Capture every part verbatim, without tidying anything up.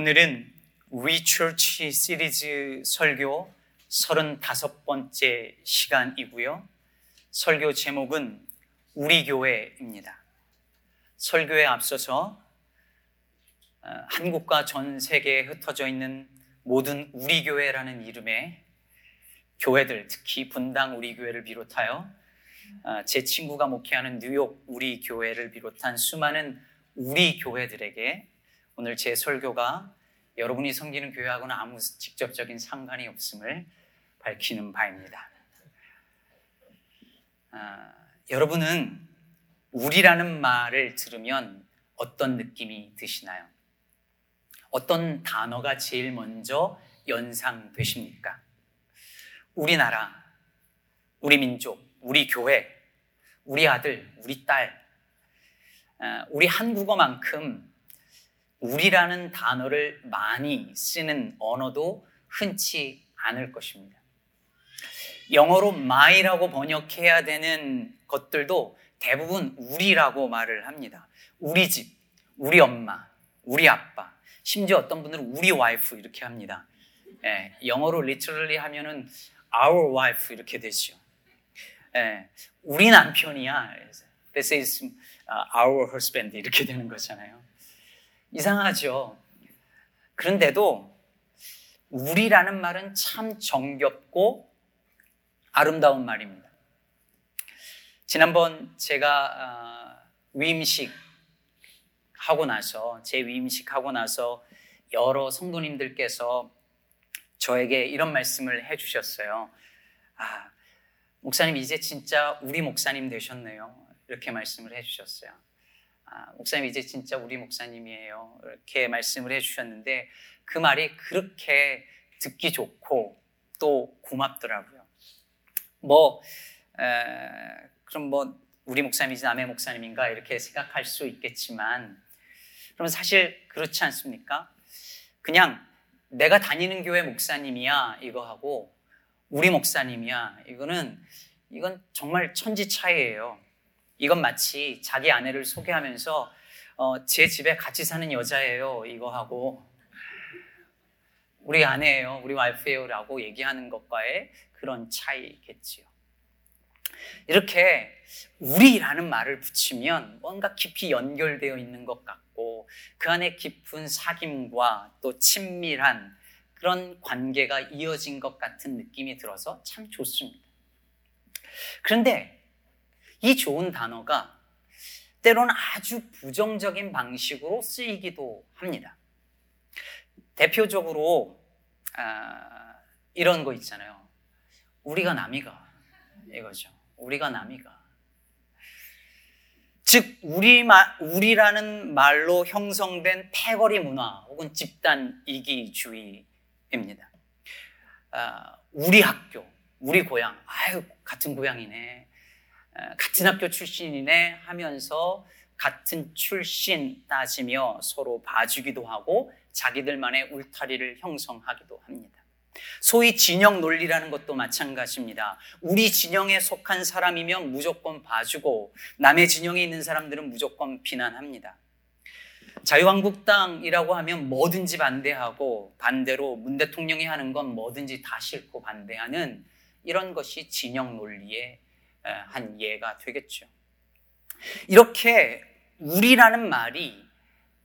오늘은 We Church 시리즈 설교 서른다섯 번째 시간이고요. 설교 제목은 우리 교회입니다. 설교에 앞서서 한국과 전 세계에 흩어져 있는 모든 우리 교회라는 이름의 교회들, 특히 분당 우리 교회를 비롯하여 제 친구가 목회하는 뉴욕 우리 교회를 비롯한 수많은 우리 교회들에게 오늘 제 설교가 여러분이 섬기는 교회하고는 아무 직접적인 상관이 없음을 밝히는 바입니다. 아, 여러분은 우리라는 말을 들으면 어떤 느낌이 드시나요? 어떤 단어가 제일 먼저 연상되십니까? 우리나라, 우리 민족, 우리 교회, 우리 아들, 우리 딸, 아, 우리 한국어만큼 우리라는 단어를 많이 쓰는 언어도 흔치 않을 것입니다. 영어로 my라고 번역해야 되는 것들도 대부분 우리라고 말을 합니다. 우리 집, 우리 엄마, 우리 아빠, 심지어 어떤 분들은 우리 와이프 이렇게 합니다. 예, 영어로 literally 하면은 our wife 이렇게 되죠. 예, 우리 남편이야. This is our husband 이렇게 되는 거잖아요. 이상하죠. 그런데도 우리라는 말은 참 정겹고 아름다운 말입니다. 지난번 제가 위임식 하고 나서 제 위임식 하고 나서 여러 성도님들께서 저에게 이런 말씀을 해주셨어요. 아, 목사님 이제 진짜 우리 목사님 되셨네요. 이렇게 말씀을 해주셨어요. 아, 목사님 이제 진짜 우리 목사님이에요. 이렇게 말씀을 해주셨는데 그 말이 그렇게 듣기 좋고 또 고맙더라고요. 뭐 에, 그럼 뭐 우리 목사님이지 남의 목사님인가 이렇게 생각할 수 있겠지만 그럼 사실 그렇지 않습니까? 그냥 내가 다니는 교회 목사님이야 이거하고 우리 목사님이야 이거는 이건 정말 천지 차이예요. 이건 마치 자기 아내를 소개하면서 어, 제 집에 같이 사는 여자예요 이거 하고 우리 아내예요, 우리 와이프예요 라고 얘기하는 것과의 그런 차이겠지요. 이렇게 우리라는 말을 붙이면 뭔가 깊이 연결되어 있는 것 같고 그 안에 깊은 사귐과 또 친밀한 그런 관계가 이어진 것 같은 느낌이 들어서 참 좋습니다. 그런데 이 좋은 단어가 때로는 아주 부정적인 방식으로 쓰이기도 합니다. 대표적으로 아, 이런 거 있잖아요. 우리가 남이가 이거죠. 우리가 남이가. 즉 우리 마, 우리라는 말로 형성된 패거리 문화 혹은 집단 이기주의입니다. 아, 우리 학교, 우리 고향, 아유 같은 고향이네. 같은 학교 출신이네 하면서 같은 출신 따지며 서로 봐주기도 하고 자기들만의 울타리를 형성하기도 합니다. 소위 진영 논리라는 것도 마찬가지입니다. 우리 진영에 속한 사람이면 무조건 봐주고 남의 진영에 있는 사람들은 무조건 비난합니다. 자유한국당이라고 하면 뭐든지 반대하고 반대로 문 대통령이 하는 건 뭐든지 다 싫고 반대하는 이런 것이 진영 논리의 한 예가 되겠죠. 이렇게 우리라는 말이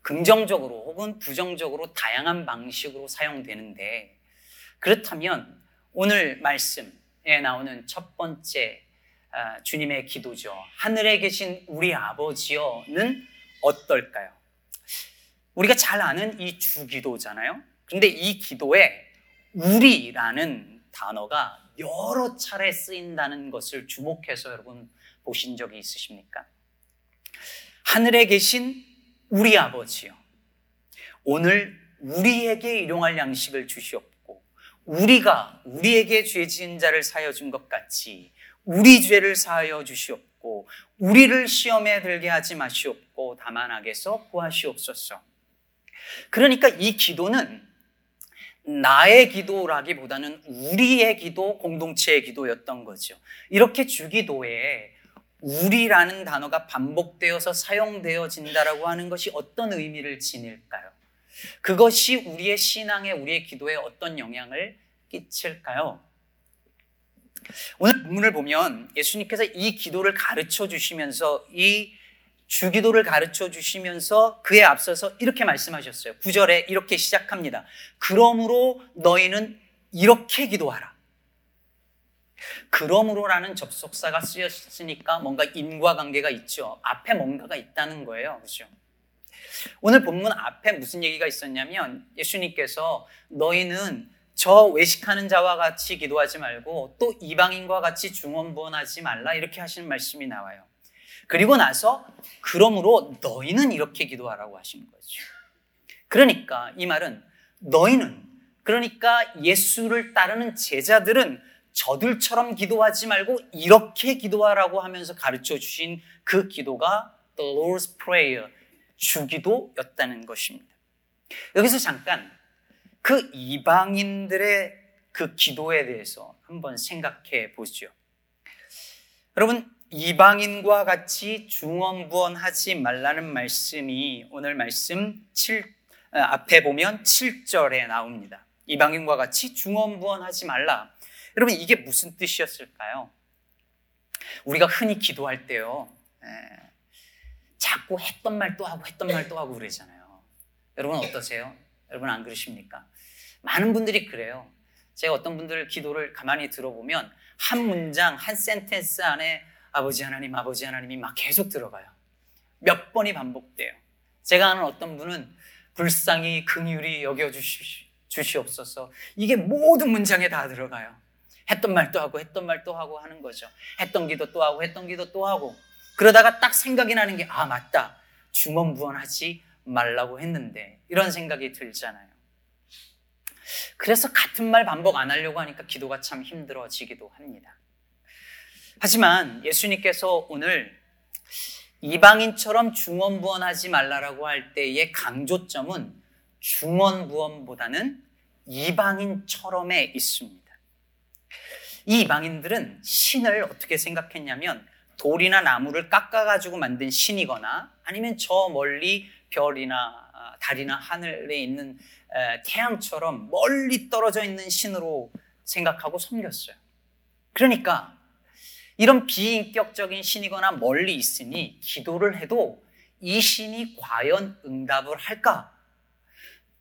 긍정적으로 혹은 부정적으로 다양한 방식으로 사용되는데 그렇다면 오늘 말씀에 나오는 첫 번째 주님의 기도죠. 하늘에 계신 우리 아버지여는 어떨까요? 우리가 잘 아는 이 주기도잖아요. 그런데 이 기도에 우리라는 단어가 여러 차례 쓰인다는 것을 주목해서 여러분 보신 적이 있으십니까? 하늘에 계신 우리 아버지요. 오늘 우리에게 일용할 양식을 주시옵고 우리가 우리에게 죄 지은 자를 사하여 준 것 같이 우리 죄를 사하여 주시옵고 우리를 시험에 들게 하지 마시옵고 다만 악에서 구하시옵소서. 그러니까 이 기도는 나의 기도라기보다는 우리의 기도, 공동체의 기도였던 거죠. 이렇게 주기도에 우리라는 단어가 반복되어서 사용되어진다라고 하는 것이 어떤 의미를 지닐까요? 그것이 우리의 신앙에, 우리의 기도에 어떤 영향을 끼칠까요? 오늘 본문을 보면 예수님께서 이 기도를 가르쳐 주시면서, 이 주기도를 가르쳐 주시면서 그에 앞서서 이렇게 말씀하셨어요. 구 절에 이렇게 시작합니다. 그러므로 너희는 이렇게 기도하라. 그러므로라는 접속사가 쓰였으니까 뭔가 인과관계가 있죠. 앞에 뭔가가 있다는 거예요. 그렇죠? 오늘 본문 앞에 무슨 얘기가 있었냐면, 예수님께서 너희는 저 외식하는 자와 같이 기도하지 말고 또 이방인과 같이 중언부언하지 말라, 이렇게 하시는 말씀이 나와요. 그리고 나서 그러므로 너희는 이렇게 기도하라고 하시는 거죠. 그러니까 이 말은 너희는, 그러니까 예수를 따르는 제자들은 저들처럼 기도하지 말고 이렇게 기도하라고 하면서 가르쳐 주신 그 기도가 The Lord's Prayer, 주기도였다는 것입니다. 여기서 잠깐 그 이방인들의 그 기도에 대해서 한번 생각해 보죠. 여러분, 이방인과 같이 중언부언하지 말라는 말씀이 오늘 말씀 칠, 앞에 보면 칠 절에 나옵니다. 이방인과 같이 중언부언하지 말라. 여러분, 이게 무슨 뜻이었을까요? 우리가 흔히 기도할 때요, 에, 자꾸 했던 말 또 하고 했던 말 또 하고 그러잖아요. 여러분 어떠세요? 여러분 안 그러십니까? 많은 분들이 그래요. 제가 어떤 분들 기도를 가만히 들어보면 한 문장, 한 센텐스 안에 아버지 하나님, 아버지 하나님이 막 계속 들어가요. 몇 번이 반복돼요. 제가 아는 어떤 분은 불쌍히 긍휼히 여겨주시옵소서, 이게 모든 문장에 다 들어가요. 했던 말 또 하고 했던 말 또 하고 하는 거죠. 했던 기도 또 하고 했던 기도 또 하고, 그러다가 딱 생각이 나는 게, 아 맞다, 중언부언하지 말라고 했는데, 이런 생각이 들잖아요. 그래서 같은 말 반복 안 하려고 하니까 기도가 참 힘들어지기도 합니다. 하지만 예수님께서 오늘 이방인처럼 중언부언하지 말라라고 할 때의 강조점은 중언부언보다는 이방인처럼에 있습니다. 이 이방인들은 신을 어떻게 생각했냐면 돌이나 나무를 깎아가지고 만든 신이거나, 아니면 저 멀리 별이나 달이나 하늘에 있는 태양처럼 멀리 떨어져 있는 신으로 생각하고 섬겼어요. 그러니까 이런 비인격적인 신이거나 멀리 있으니 기도를 해도 이 신이 과연 응답을 할까?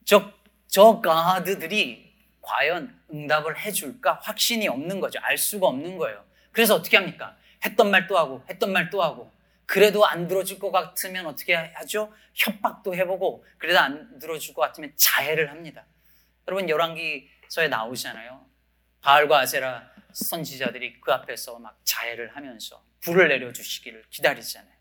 저, 저 가드들이 과연 응답을 해줄까? 확신이 없는 거죠. 알 수가 없는 거예요. 그래서 어떻게 합니까? 했던 말 또 하고 했던 말 또 하고, 그래도 안 들어줄 것 같으면 어떻게 하죠? 협박도 해보고, 그래도 안 들어줄 것 같으면 자해를 합니다. 여러분, 열왕기서에 나오잖아요. 바알과 아세라 선지자들이 그 앞에서 막 자해를 하면서 불을 내려주시기를 기다리잖아요.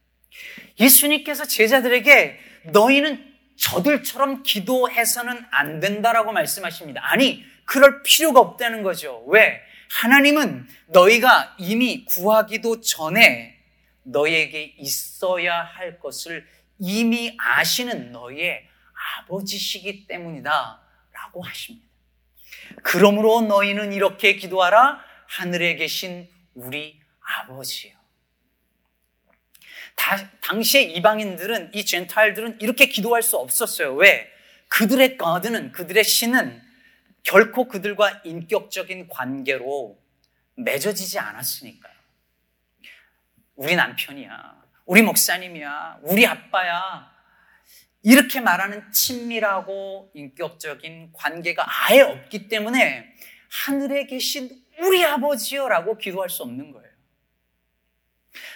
예수님께서 제자들에게 너희는 저들처럼 기도해서는 안 된다라고 말씀하십니다. 아니, 그럴 필요가 없다는 거죠. 왜? 하나님은 너희가 이미 구하기도 전에 너희에게 있어야 할 것을 이미 아시는 너희의 아버지시기 때문이다 라고 하십니다. 그러므로 너희는 이렇게 기도하라. 하늘에 계신 우리 아버지요. 다, 당시에 이방인들은, 이 젠타일들은 이렇게 기도할 수 없었어요. 왜? 그들의 가드는, 그들의 신은 결코 그들과 인격적인 관계로 맺어지지 않았으니까요. 우리 남편이야, 우리 목사님이야, 우리 아빠야, 이렇게 말하는 친밀하고 인격적인 관계가 아예 없기 때문에 하늘에 계신 우리 아버지요 라고 기도할 수 없는 거예요.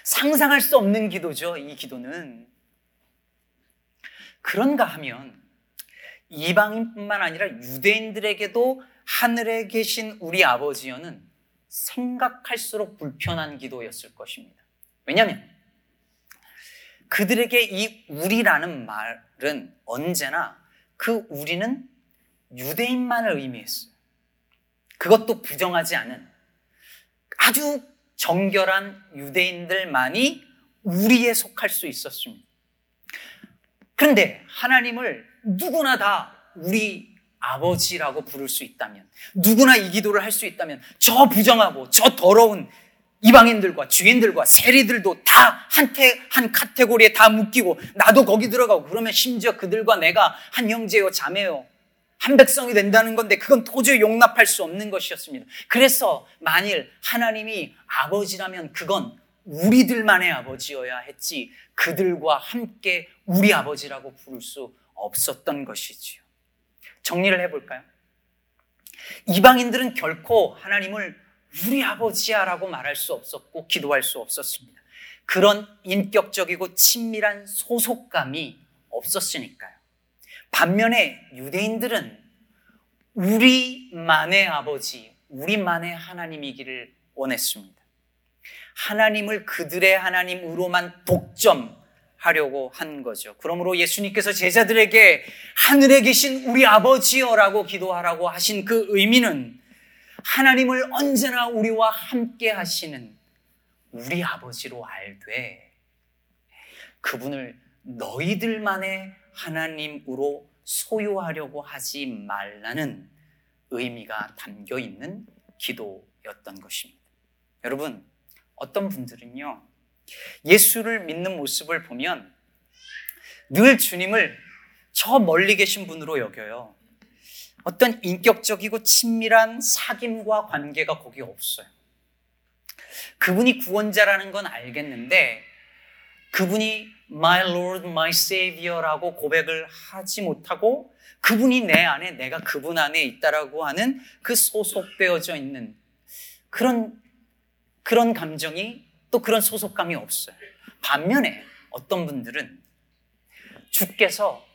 상상할 수 없는 기도죠, 이 기도는. 그런가 하면 이방인뿐만 아니라 유대인들에게도 하늘에 계신 우리 아버지여는 생각할수록 불편한 기도였을 것입니다. 왜냐하면 그들에게 이 우리라는 말은 언제나 그 우리는 유대인만을 의미했어요. 그것도 부정하지 않은 아주 정결한 유대인들만이 우리에 속할 수 있었습니다. 그런데 하나님을 누구나 다 우리 아버지라고 부를 수 있다면, 누구나 이 기도를 할 수 있다면, 저 부정하고 저 더러운 이방인들과 주인들과 세리들도 다 한테, 한 카테고리에 다 묶이고 나도 거기 들어가고 그러면 심지어 그들과 내가 한 형제요 자매요 한 백성이 된다는 건데 그건 도저히 용납할 수 없는 것이었습니다. 그래서 만일 하나님이 아버지라면 그건 우리들만의 아버지여야 했지 그들과 함께 우리 아버지라고 부를 수 없었던 것이지요. 정리를 해볼까요? 이방인들은 결코 하나님을 우리 아버지야라고 말할 수 없었고 기도할 수 없었습니다. 그런 인격적이고 친밀한 소속감이 없었으니까요. 반면에 유대인들은 우리만의 아버지, 우리만의 하나님이기를 원했습니다. 하나님을 그들의 하나님으로만 독점 하려고 한 거죠. 그러므로 예수님께서 제자들에게 하늘에 계신 우리 아버지여라고 기도하라고 하신 그 의미는 하나님을 언제나 우리와 함께 하시는 우리 아버지로 알되 그분을 너희들만의 하나님으로 소유하려고 하지 말라는 의미가 담겨 있는 기도였던 것입니다. 여러분, 어떤 분들은요 예수를 믿는 모습을 보면 늘 주님을 저 멀리 계신 분으로 여겨요. 어떤 인격적이고 친밀한 사귐과 관계가 거기 없어요. 그분이 구원자라는 건 알겠는데 그분이 My Lord, My Savior라고 고백을 하지 못하고 그분이 내 안에, 내가 그분 안에 있다라고 하는 그 소속되어져 있는 그런, 그런 감정이 또 그런 소속감이 없어요. 반면에 어떤 분들은 주께서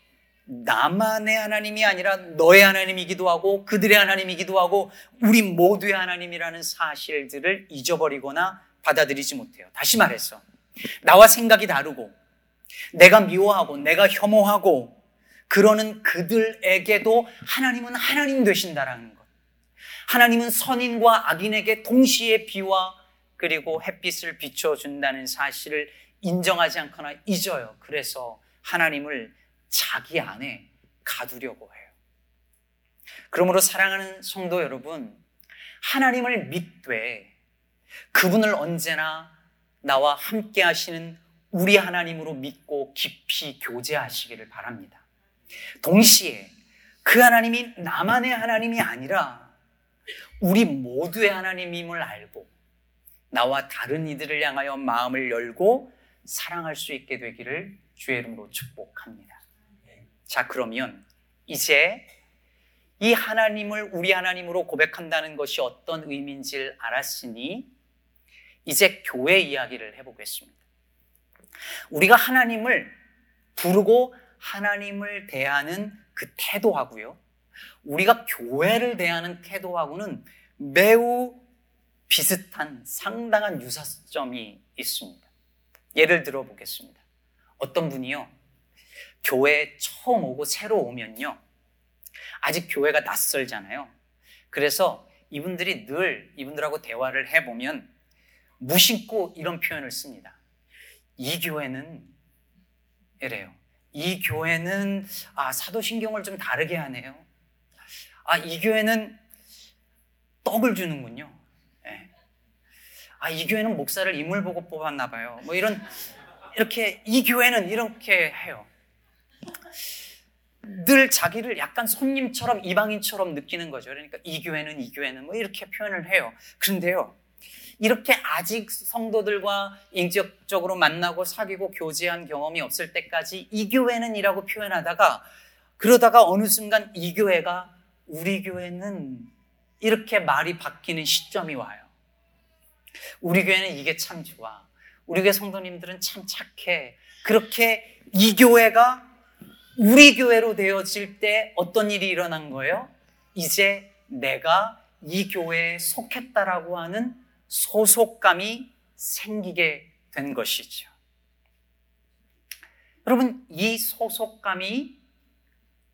나만의 하나님이 아니라 너의 하나님이기도 하고 그들의 하나님이기도 하고 우리 모두의 하나님이라는 사실들을 잊어버리거나 받아들이지 못해요. 다시 말해서 나와 생각이 다르고 내가 미워하고 내가 혐오하고 그러는 그들에게도 하나님은 하나님 되신다라는 것. 하나님은 선인과 악인에게 동시에 비와 그리고 햇빛을 비춰준다는 사실을 인정하지 않거나 잊어요. 그래서 하나님을 자기 안에 가두려고 해요. 그러므로 사랑하는 성도 여러분, 하나님을 믿되 그분을 언제나 나와 함께 하시는 우리 하나님으로 믿고 깊이 교제하시기를 바랍니다. 동시에 그 하나님이 나만의 하나님이 아니라 우리 모두의 하나님임을 알고 나와 다른 이들을 향하여 마음을 열고 사랑할 수 있게 되기를 주의 이름으로 축복합니다. 자, 그러면 이제 이 하나님을 우리 하나님으로 고백한다는 것이 어떤 의미인지를 알았으니 이제 교회 이야기를 해보겠습니다. 우리가 하나님을 부르고 하나님을 대하는 그 태도하고요, 우리가 교회를 대하는 태도하고는 매우 비슷한 상당한 유사점이 있습니다. 예를 들어 보겠습니다. 어떤 분이요 교회에 처음 오고 새로 오면요 아직 교회가 낯설잖아요. 그래서 이분들이 늘 이분들하고 대화를 해보면 무심코 이런 표현을 씁니다. 이 교회는 이래요. 이 교회는 아 사도신경을 좀 다르게 하네요. 아 이 교회는 떡을 주는군요. 네. 아 이 교회는 목사를 인물 보고 뽑았나 봐요. 뭐 이런 이렇게 이 교회는 이렇게 해요. 늘 자기를 약간 손님처럼 이방인처럼 느끼는 거죠. 그러니까 이 교회는 이 교회는 뭐 이렇게 표현을 해요. 그런데요 이렇게 아직 성도들과 인격적으로 만나고 사귀고 교제한 경험이 없을 때까지 이 교회는 이라고 표현하다가 그러다가 어느 순간 이 교회가 우리 교회는 이렇게 말이 바뀌는 시점이 와요. 우리 교회는 이게 참 좋아. 우리 교회 성도님들은 참 착해. 그렇게 이 교회가 우리 교회로 되어질 때 어떤 일이 일어난 거예요? 이제 내가 이 교회에 속했다라고 하는 소속감이 생기게 된 것이죠. 여러분, 이 소속감이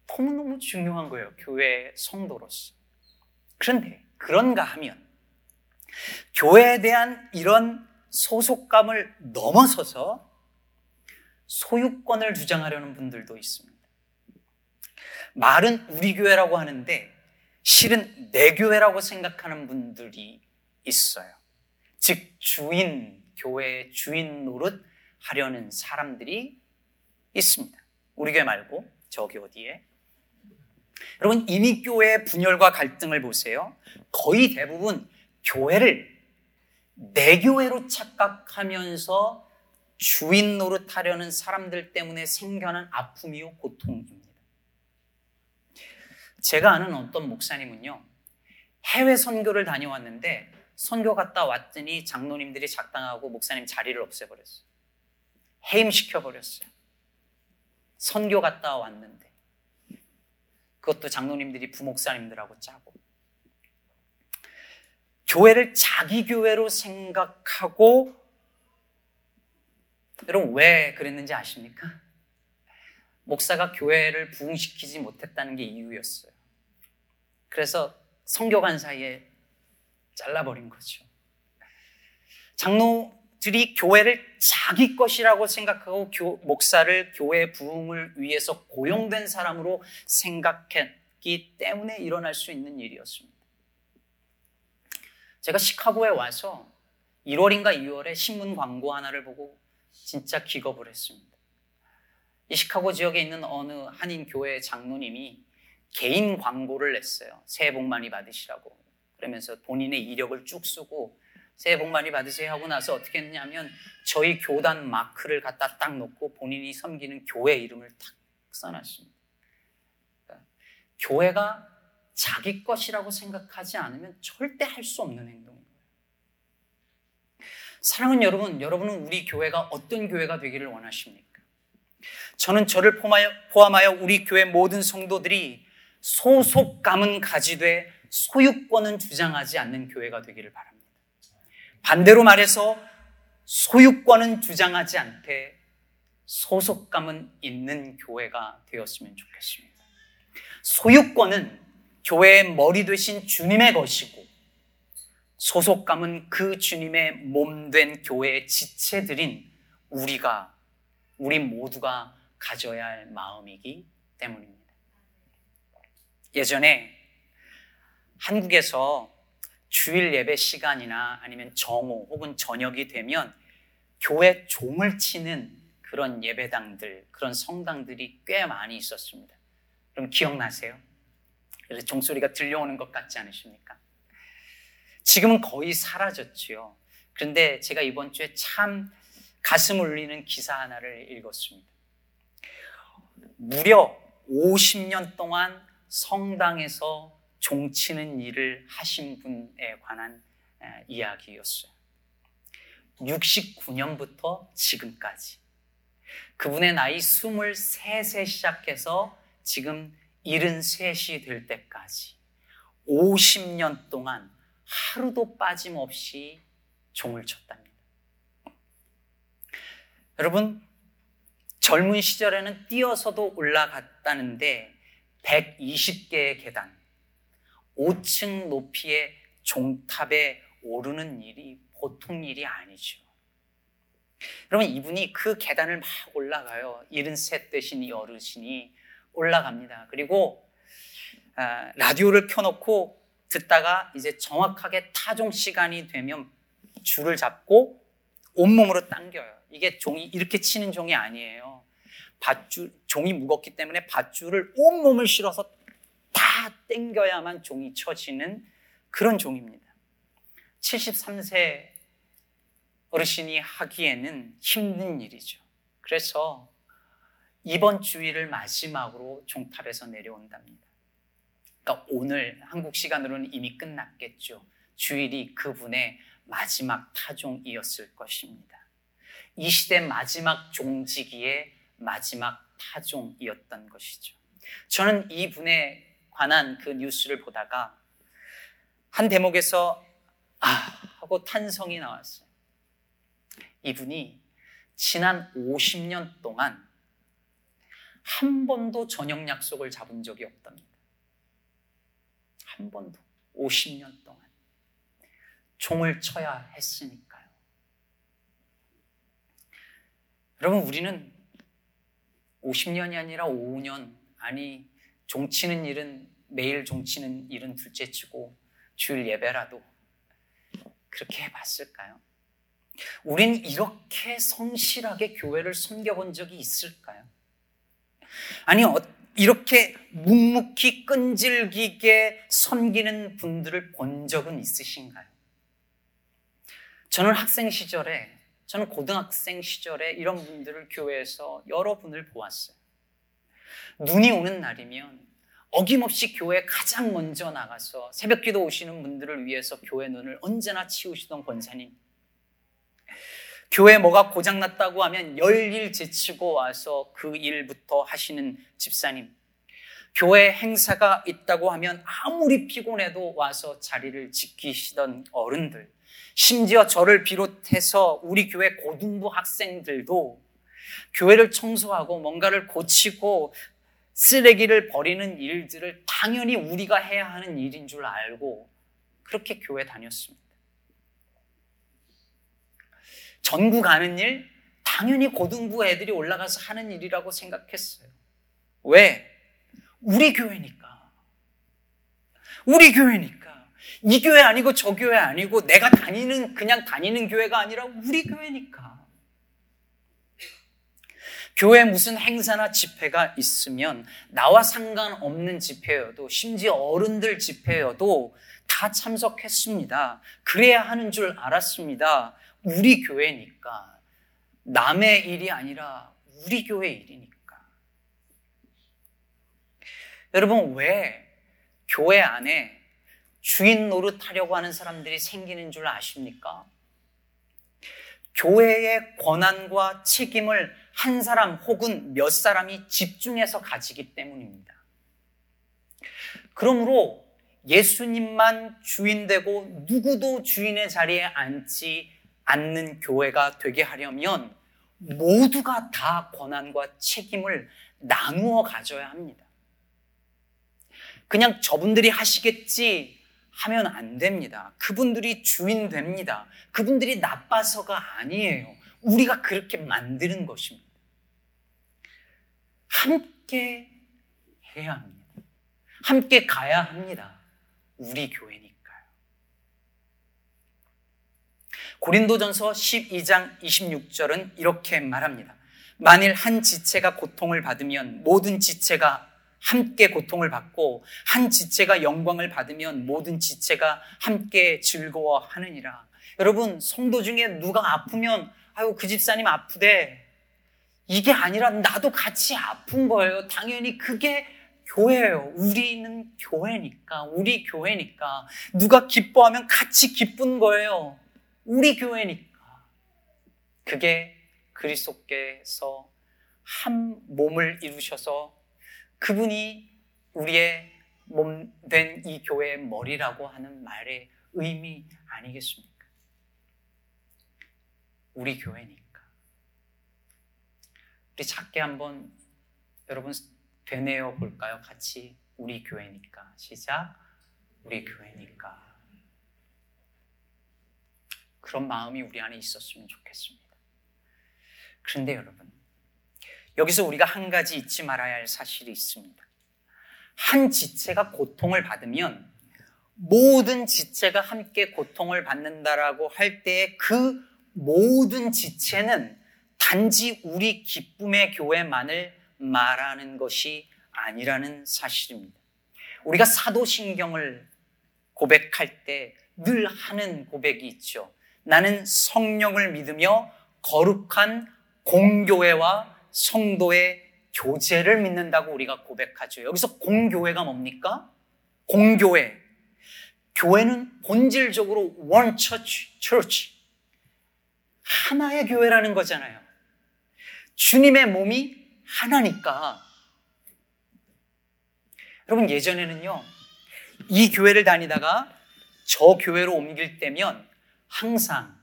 너무너무 중요한 거예요. 교회 성도로서. 그런데 그런가 하면 교회에 대한 이런 소속감을 넘어서서 소유권을 주장하려는 분들도 있습니다. 말은 우리 교회라고 하는데 실은 내 교회라고 생각하는 분들이 있어요. 즉 주인, 교회의 주인 노릇 하려는 사람들이 있습니다. 우리 교회 말고 저기 어디에? 여러분, 이미 교회의 분열과 갈등을 보세요. 거의 대부분 교회를 내 교회로 착각하면서 주인 노릇하려는 사람들 때문에 생겨난 아픔이요 고통입니다. 제가 아는 어떤 목사님은요, 해외 선교를 다녀왔는데 선교 갔다 왔더니 장로님들이 작당하고 목사님 자리를 없애버렸어요. 해임시켜버렸어요. 선교 갔다 왔는데 그것도 장로님들이 부목사님들하고 짜고. 교회를 자기 교회로 생각하고, 여러분 왜 그랬는지 아십니까? 목사가 교회를 부흥시키지 못했다는 게 이유였어요. 그래서 선교관 사이에 잘라버린 거죠. 장로들이 교회를 자기 것이라고 생각하고 교, 목사를 교회 부흥을 위해서 고용된 사람으로 생각했기 때문에 일어날 수 있는 일이었습니다. 제가 시카고에 와서 일월인가 이월에 신문 광고 하나를 보고 진짜 기겁을 했습니다. 이 시카고 지역에 있는 어느 한인 교회 장로님이 개인 광고를 냈어요. 새해 복 많이 받으시라고. 그러면서 본인의 이력을 쭉 쓰고 새해 복 많이 받으세요 하고 나서 어떻게 했냐면 저희 교단 마크를 갖다 딱 놓고 본인이 섬기는 교회 이름을 딱 써놨습니다. 그러니까 교회가 자기 것이라고 생각하지 않으면 절대 할 수 없는 행동인 거예요. 사랑하는 여러분, 여러분은 우리 교회가 어떤 교회가 되기를 원하십니까? 저는 저를 포함하여 우리 교회 모든 성도들이 소속감은 가지되 소유권은 주장하지 않는 교회가 되기를 바랍니다. 반대로 말해서 소유권은 주장하지 않되 소속감은 있는 교회가 되었으면 좋겠습니다. 소유권은 교회의 머리 되신 주님의 것이고, 소속감은 그 주님의 몸된 교회의 지체들인 우리가, 우리 모두가 가져야 할 마음이기 때문입니다. 예전에 한국에서 주일 예배 시간이나 아니면 정오 혹은 저녁이 되면 교회 종을 치는 그런 예배당들, 그런 성당들이 꽤 많이 있었습니다. 그럼 기억나세요? 그래서 종소리가 들려오는 것 같지 않으십니까? 지금은 거의 사라졌지요. 그런데 제가 이번 주에 참 가슴 울리는 기사 하나를 읽었습니다. 무려 오십 년 동안 성당에서 종치는 일을 하신 분에 관한 이야기였어요. 육십구 년부터 지금까지. 그분의 나이 스물셋에 시작해서 지금 일흔셋이 될 때까지 오십 년 동안 하루도 빠짐없이 종을 쳤답니다. 여러분, 젊은 시절에는 뛰어서도 올라갔다는데 백이십 개의 계단, 오 층 높이의 종탑에 오르는 일이 보통 일이 아니죠. 여러분, 이분이 그 계단을 막 올라가요. 일흔셋 되신 이 어르신이 올라갑니다. 그리고 아, 라디오를 켜놓고 듣다가 이제 정확하게 타종 시간이 되면 줄을 잡고 온몸으로 당겨요. 이게 종이 이렇게 치는 종이 아니에요. 밧줄, 종이 무겁기 때문에 밧줄을 온몸을 실어서 다 당겨야만 종이 쳐지는 그런 종입니다. 칠십삼 세 어르신이 하기에는 힘든 일이죠. 그래서 이번 주일을 마지막으로 종탑에서 내려온답니다. 그러니까 오늘 한국 시간으로는 이미 끝났겠죠. 주일이 그분의 마지막 타종이었을 것입니다. 이 시대 마지막 종지기의 마지막 타종이었던 것이죠. 저는 이분에 관한 그 뉴스를 보다가 한 대목에서 아 하고 탄성이 나왔어요. 이분이 지난 오십 년 동안 한 번도 저녁 약속을 잡은 적이 없답니다. 한 번도. 오십 년 동안. 종을 쳐야 했으니까요. 여러분, 우리는 오십 년이 아니라 오 년, 아니 종 치는 일은, 매일 종 치는 일은 둘째 치고 주일 예배라도 그렇게 해봤을까요? 우린 이렇게 성실하게 교회를 섬겨본 적이 있을까요? 아니, 이렇게 묵묵히 끈질기게 섬기는 분들을 본 적은 있으신가요? 저는 학생 시절에, 저는 고등학생 시절에 이런 분들을 교회에서 여러 분을 보았어요. 눈이 오는 날이면 어김없이 교회에 가장 먼저 나가서 새벽기도 오시는 분들을 위해서 교회 눈을 언제나 치우시던 권사님, 교회 뭐가 고장났다고 하면 열일 제치고 와서 그 일부터 하시는 집사님, 교회 행사가 있다고 하면 아무리 피곤해도 와서 자리를 지키시던 어른들, 심지어 저를 비롯해서 우리 교회 고등부 학생들도 교회를 청소하고 뭔가를 고치고 쓰레기를 버리는 일들을 당연히 우리가 해야 하는 일인 줄 알고 그렇게 교회 다녔습니다. 전구 가는 일, 당연히 고등부 애들이 올라가서 하는 일이라고 생각했어요. 왜? 우리 교회니까. 우리 교회니까. 이 교회 아니고 저 교회 아니고 내가 다니는, 그냥 다니는 교회가 아니라 우리 교회니까. 교회 무슨 행사나 집회가 있으면 나와 상관없는 집회여도, 심지어 어른들 집회여도 다 참석했습니다. 그래야 하는 줄 알았습니다. 우리 교회니까. 남의 일이 아니라 우리 교회 일이니까. 여러분, 왜 교회 안에 주인 노릇하려고 하는 사람들이 생기는 줄 아십니까? 교회의 권한과 책임을 한 사람 혹은 몇 사람이 집중해서 가지기 때문입니다. 그러므로 예수님만 주인 되고 누구도 주인의 자리에 앉지 않는 교회가 되게 하려면 모두가 다 권한과 책임을 나누어 가져야 합니다. 그냥 저분들이 하시겠지 하면 안 됩니다. 그분들이 주인 됩니다. 그분들이 나빠서가 아니에요. 우리가 그렇게 만드는 것입니다. 함께 해야 합니다. 함께 가야 합니다. 우리 교회니까요. 고린도전서 십이 장 이십육 절은 이렇게 말합니다. 만일 한 지체가 고통을 받으면 모든 지체가 함께 고통을 받고, 한 지체가 영광을 받으면 모든 지체가 함께 즐거워하느니라. 여러분, 성도 중에 누가 아프면 아유 그 집사님 아프대, 이게 아니라 나도 같이 아픈 거예요. 당연히 그게 교회예요. 우리는 교회니까. 우리 교회니까. 누가 기뻐하면 같이 기쁜 거예요. 우리 교회니까. 그게 그리스도께서 한 몸을 이루셔서 그분이 우리의 몸 된 이 교회의 머리라고 하는 말의 의미 아니겠습니까? 우리 교회니까. 우리 작게 한번 여러분 되뇌어 볼까요? 같이. 우리 교회니까. 시작. 우리 교회니까. 그런 마음이 우리 안에 있었으면 좋겠습니다. 그런데 여러분, 여기서 우리가 한 가지 잊지 말아야 할 사실이 있습니다. 한 지체가 고통을 받으면 모든 지체가 함께 고통을 받는다라고 할 때의 그 모든 지체는 단지 우리 기쁨의 교회만을 말하는 것이 아니라는 사실입니다. 우리가 사도신경을 고백할 때 늘 하는 고백이 있죠. 나는 성령을 믿으며 거룩한 공교회와 성도의 교제를 믿는다고 우리가 고백하죠. 여기서 공교회가 뭡니까? 공교회. 교회는 본질적으로 one church, church. 하나의 교회라는 거잖아요. 주님의 몸이 하나니까. 여러분, 예전에는요, 이 교회를 다니다가 저 교회로 옮길 때면 항상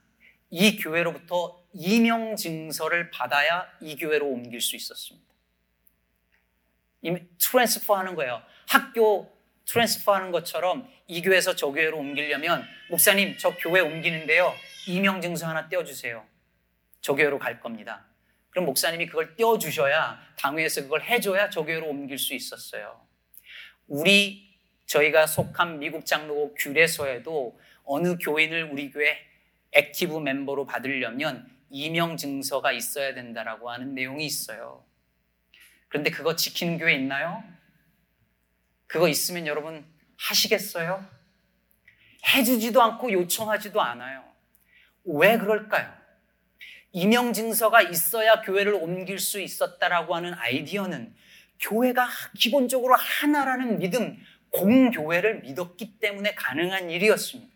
이 교회로부터 이명증서를 받아야 이 교회로 옮길 수 있었습니다. 트랜스퍼 하는 거예요. 학교 트랜스퍼 하는 것처럼 이 교회에서 저 교회로 옮기려면, 목사님 저 교회 옮기는데요, 이명증서 하나 떼어주세요. 저 교회로 갈 겁니다. 그럼 목사님이 그걸 떼어주셔야, 당회에서 그걸 해줘야 저 교회로 옮길 수 있었어요. 우리, 저희가 속한 미국 장로교 규례서에도 어느 교인을 우리 교회 액티브 멤버로 받으려면 이명 증서가 있어야 된다라고 하는 내용이 있어요. 그런데 그거 지키는 교회 있나요? 그거 있으면 여러분 하시겠어요? 해주지도 않고 요청하지도 않아요. 왜 그럴까요? 이명 증서가 있어야 교회를 옮길 수 있었다라고 하는 아이디어는 교회가 기본적으로 하나라는 믿음, 공교회를 믿었기 때문에 가능한 일이었습니다.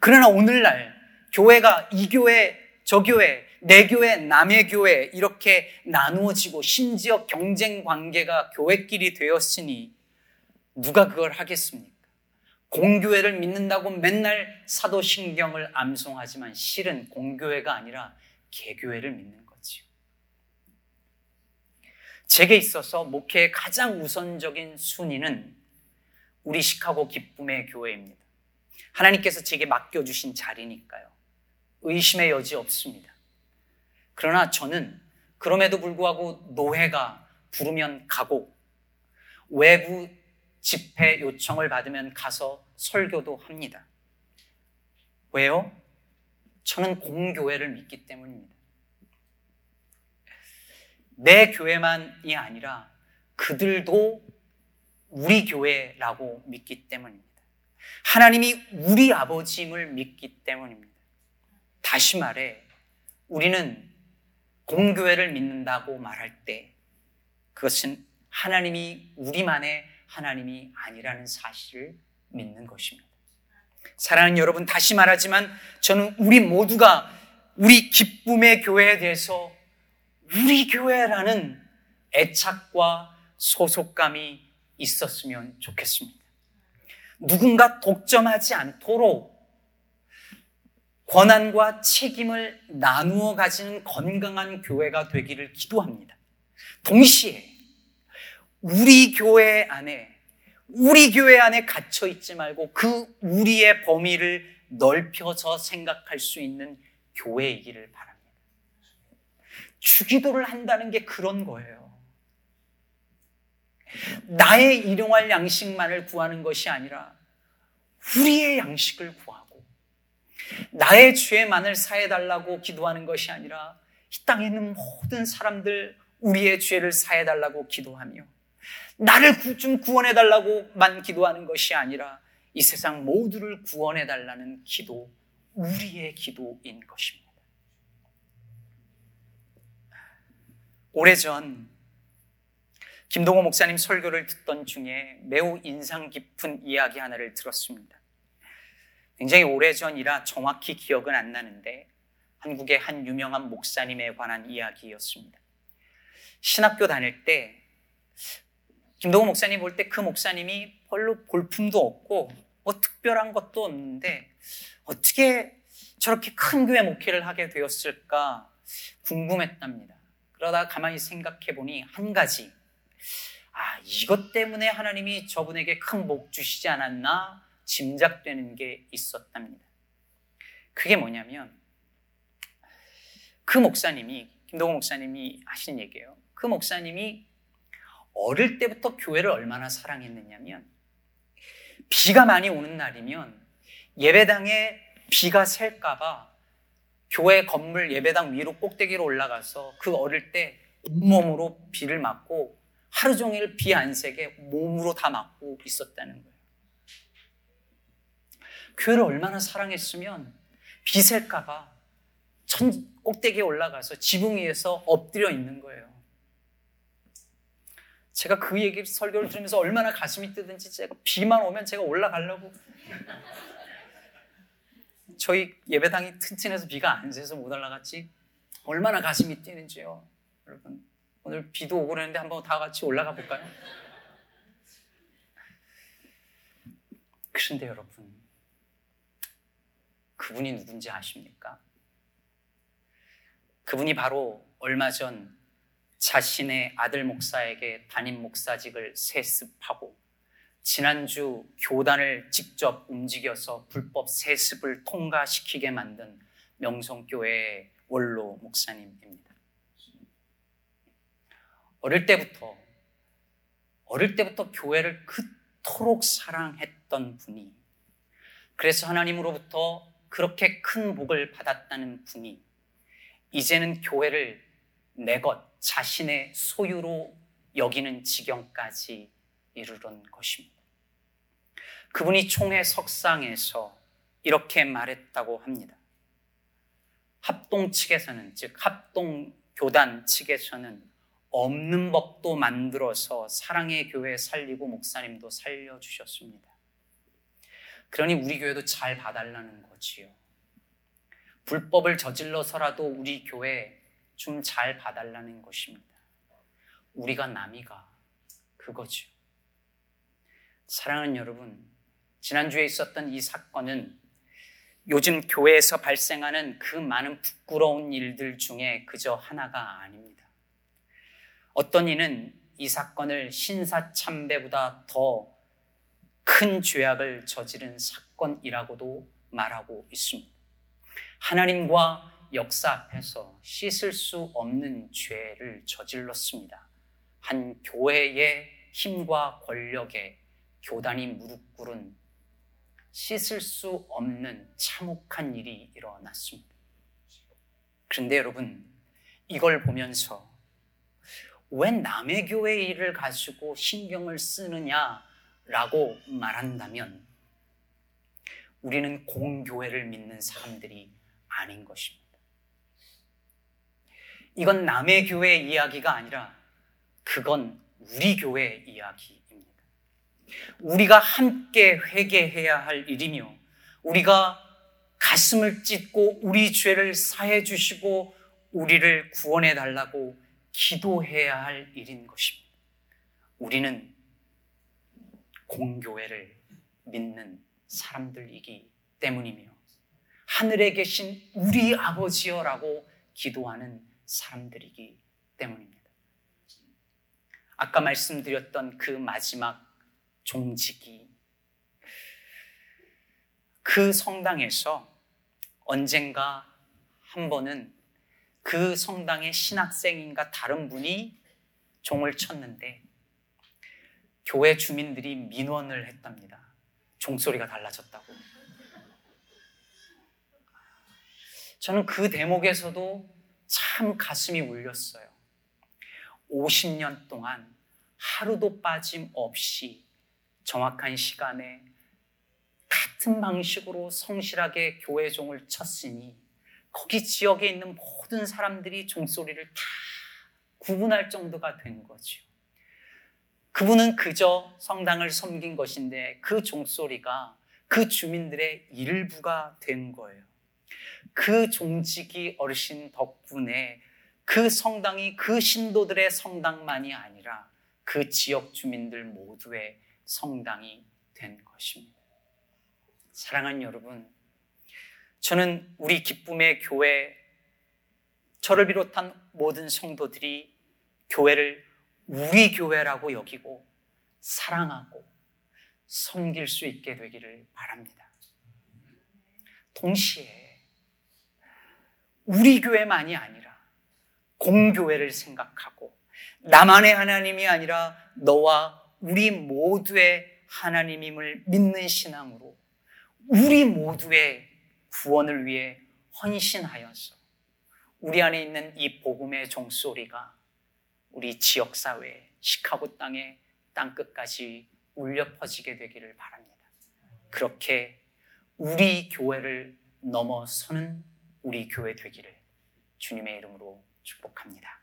그러나 오늘날 교회가 이 교회, 저 교회, 내 교회, 남의 교회 이렇게 나누어지고 심지어 경쟁 관계가 교회끼리 되었으니 누가 그걸 하겠습니까? 공교회를 믿는다고 맨날 사도신경을 암송하지만 실은 공교회가 아니라 개교회를 믿는 거지요. 제게 있어서 목회의 가장 우선적인 순위는 우리 시카고 기쁨의 교회입니다. 하나님께서 제게 맡겨주신 자리니까요. 의심의 여지 없습니다. 그러나 저는 그럼에도 불구하고 노회가 부르면 가고 외부 집회 요청을 받으면 가서 설교도 합니다. 왜요? 저는 공교회를 믿기 때문입니다. 내 교회만이 아니라 그들도 우리 교회라고 믿기 때문입니다. 하나님이 우리 아버지임을 믿기 때문입니다. 다시 말해 우리는 공교회를 믿는다고 말할 때 그것은 하나님이 우리만의 하나님이 아니라는 사실을 믿는 것입니다. 사랑하는 여러분, 다시 말하지만 저는 우리 모두가 우리 기쁨의 교회에 대해서 우리 교회라는 애착과 소속감이 있었으면 좋겠습니다. 누군가 독점하지 않도록 권한과 책임을 나누어 가지는 건강한 교회가 되기를 기도합니다. 동시에 우리 교회 안에 우리 교회 안에 갇혀 있지 말고 그 우리의 범위를 넓혀서 생각할 수 있는 교회이기를 바랍니다. 주기도를 한다는 게 그런 거예요. 나의 일용할 양식만을 구하는 것이 아니라 우리의 양식을 구하고 나의 죄만을 사해달라고 기도하는 것이 아니라 이 땅에 있는 모든 사람들 우리의 죄를 사해달라고 기도하며 나를 좀 구원해달라고만 기도하는 것이 아니라 이 세상 모두를 구원해달라는 기도, 우리의 기도인 것입니다. 오래전 김동호 목사님 설교를 듣던 중에 매우 인상 깊은 이야기 하나를 들었습니다. 굉장히 오래전이라 정확히 기억은 안 나는데 한국의 한 유명한 목사님에 관한 이야기였습니다. 신학교 다닐 때 김동호 목사님 볼 때 그 목사님이 별로 볼품도 없고 뭐 특별한 것도 없는데 어떻게 저렇게 큰 교회 목회를 하게 되었을까 궁금했답니다. 그러다 가만히 생각해 보니 한 가지, 아, 이것 때문에 하나님이 저분에게 큰 복 주시지 않았나 짐작되는 게 있었답니다. 그게 뭐냐면 그 목사님이, 김동호 목사님이 하신 얘기예요. 그 목사님이 어릴 때부터 교회를 얼마나 사랑했느냐면 비가 많이 오는 날이면 예배당에 비가 셀까봐 교회 건물 예배당 위로 꼭대기로 올라가서 그 어릴 때 온몸으로 비를 맞고 하루 종일 비 안 새게 몸으로 다 맞고 있었다는 거예요. 교회를 얼마나 사랑했으면 비 셀까봐 천 꼭대기에 올라가서 지붕 위에서 엎드려 있는 거예요. 제가 그 얘기 설교를 들으면서 얼마나 가슴이 뜨든지 제가 비만 오면 제가 올라가려고 저희 예배당이 튼튼해서 비가 안 새서 못 올라갔지 얼마나 가슴이 뛰는지요. 여러분, 오늘 비도 오고 그러는데 한번 다 같이 올라가 볼까요? 그런데 여러분, 그분이 누군지 아십니까? 그분이 바로 얼마 전 자신의 아들 목사에게 담임 목사직을 세습하고 지난주 교단을 직접 움직여서 불법 세습을 통과시키게 만든 명성교회의 원로 목사님입니다. 어릴 때부터 어릴 때부터 교회를 그토록 사랑했던 분이 그래서 하나님으로부터 그렇게 큰 복을 받았다는 분이 이제는 교회를 내 것, 자신의 소유로 여기는 지경까지 이르는 것입니다. 그분이 총회 석상에서 이렇게 말했다고 합니다. 합동 측에서는, 즉 합동 교단 측에서는 없는 법도 만들어서 사랑의 교회 살리고 목사님도 살려주셨습니다. 그러니 우리 교회도 잘 봐달라는 거지요. 불법을 저질러서라도 우리 교회 좀 잘 봐달라는 것입니다. 우리가 남이가 그거죠. 사랑하는 여러분, 지난주에 있었던 이 사건은 요즘 교회에서 발생하는 그 많은 부끄러운 일들 중에 그저 하나가 아닙니다. 어떤 이는 이 사건을 신사참배보다 더 큰 죄악을 저지른 사건이라고도 말하고 있습니다. 하나님과 역사 앞에서 씻을 수 없는 죄를 저질렀습니다. 한 교회의 힘과 권력에 교단이 무릎 꿇은 씻을 수 없는 참혹한 일이 일어났습니다. 그런데 여러분, 이걸 보면서 왜 남의 교회 일을 가지고 신경을 쓰느냐라고 말한다면 우리는 공교회를 믿는 사람들이 아닌 것입니다. 이건 남의 교회 이야기가 아니라 그건 우리 교회의 이야기입니다. 우리가 함께 회개해야 할 일이며 우리가 가슴을 찢고 우리 죄를 사해 주시고 우리를 구원해 달라고 기도해야 할 일인 것입니다. 우리는 공교회를 믿는 사람들이기 때문이며 하늘에 계신 우리 아버지여라고 기도하는 사람들이기 때문입니다. 아까 말씀드렸던 그 마지막 종지기, 그 성당에서 언젠가 한 번은 그 성당의 신학생인가 다른 분이 종을 쳤는데 교회 주민들이 민원을 했답니다. 종소리가 달라졌다고. 저는 그 대목에서도 참 가슴이 울렸어요. 오십 년 동안 하루도 빠짐없이 정확한 시간에 같은 방식으로 성실하게 교회 종을 쳤으니 거기 지역에 있는 모든 사람들이 종소리를 다 구분할 정도가 된 거죠. 그분은 그저 성당을 섬긴 것인데 그 종소리가 그 주민들의 일부가 된 거예요. 그 종지기 어르신 덕분에 그 성당이 그 신도들의 성당만이 아니라 그 지역 주민들 모두의 성당이 된 것입니다. 사랑하는 여러분, 저는 우리 기쁨의 교회, 저를 비롯한 모든 성도들이 교회를 우리 교회라고 여기고 사랑하고 섬길 수 있게 되기를 바랍니다. 동시에 우리 교회만이 아니라 공교회를 생각하고 나만의 하나님이 아니라 너와 우리 모두의 하나님임을 믿는 신앙으로 우리 모두의 구원을 위해 헌신하여서 우리 안에 있는 이 복음의 종소리가 우리 지역사회, 시카고 땅의 땅끝까지 울려 퍼지게 되기를 바랍니다. 그렇게 우리 교회를 넘어서는 우리 교회 되기를 주님의 이름으로 축복합니다.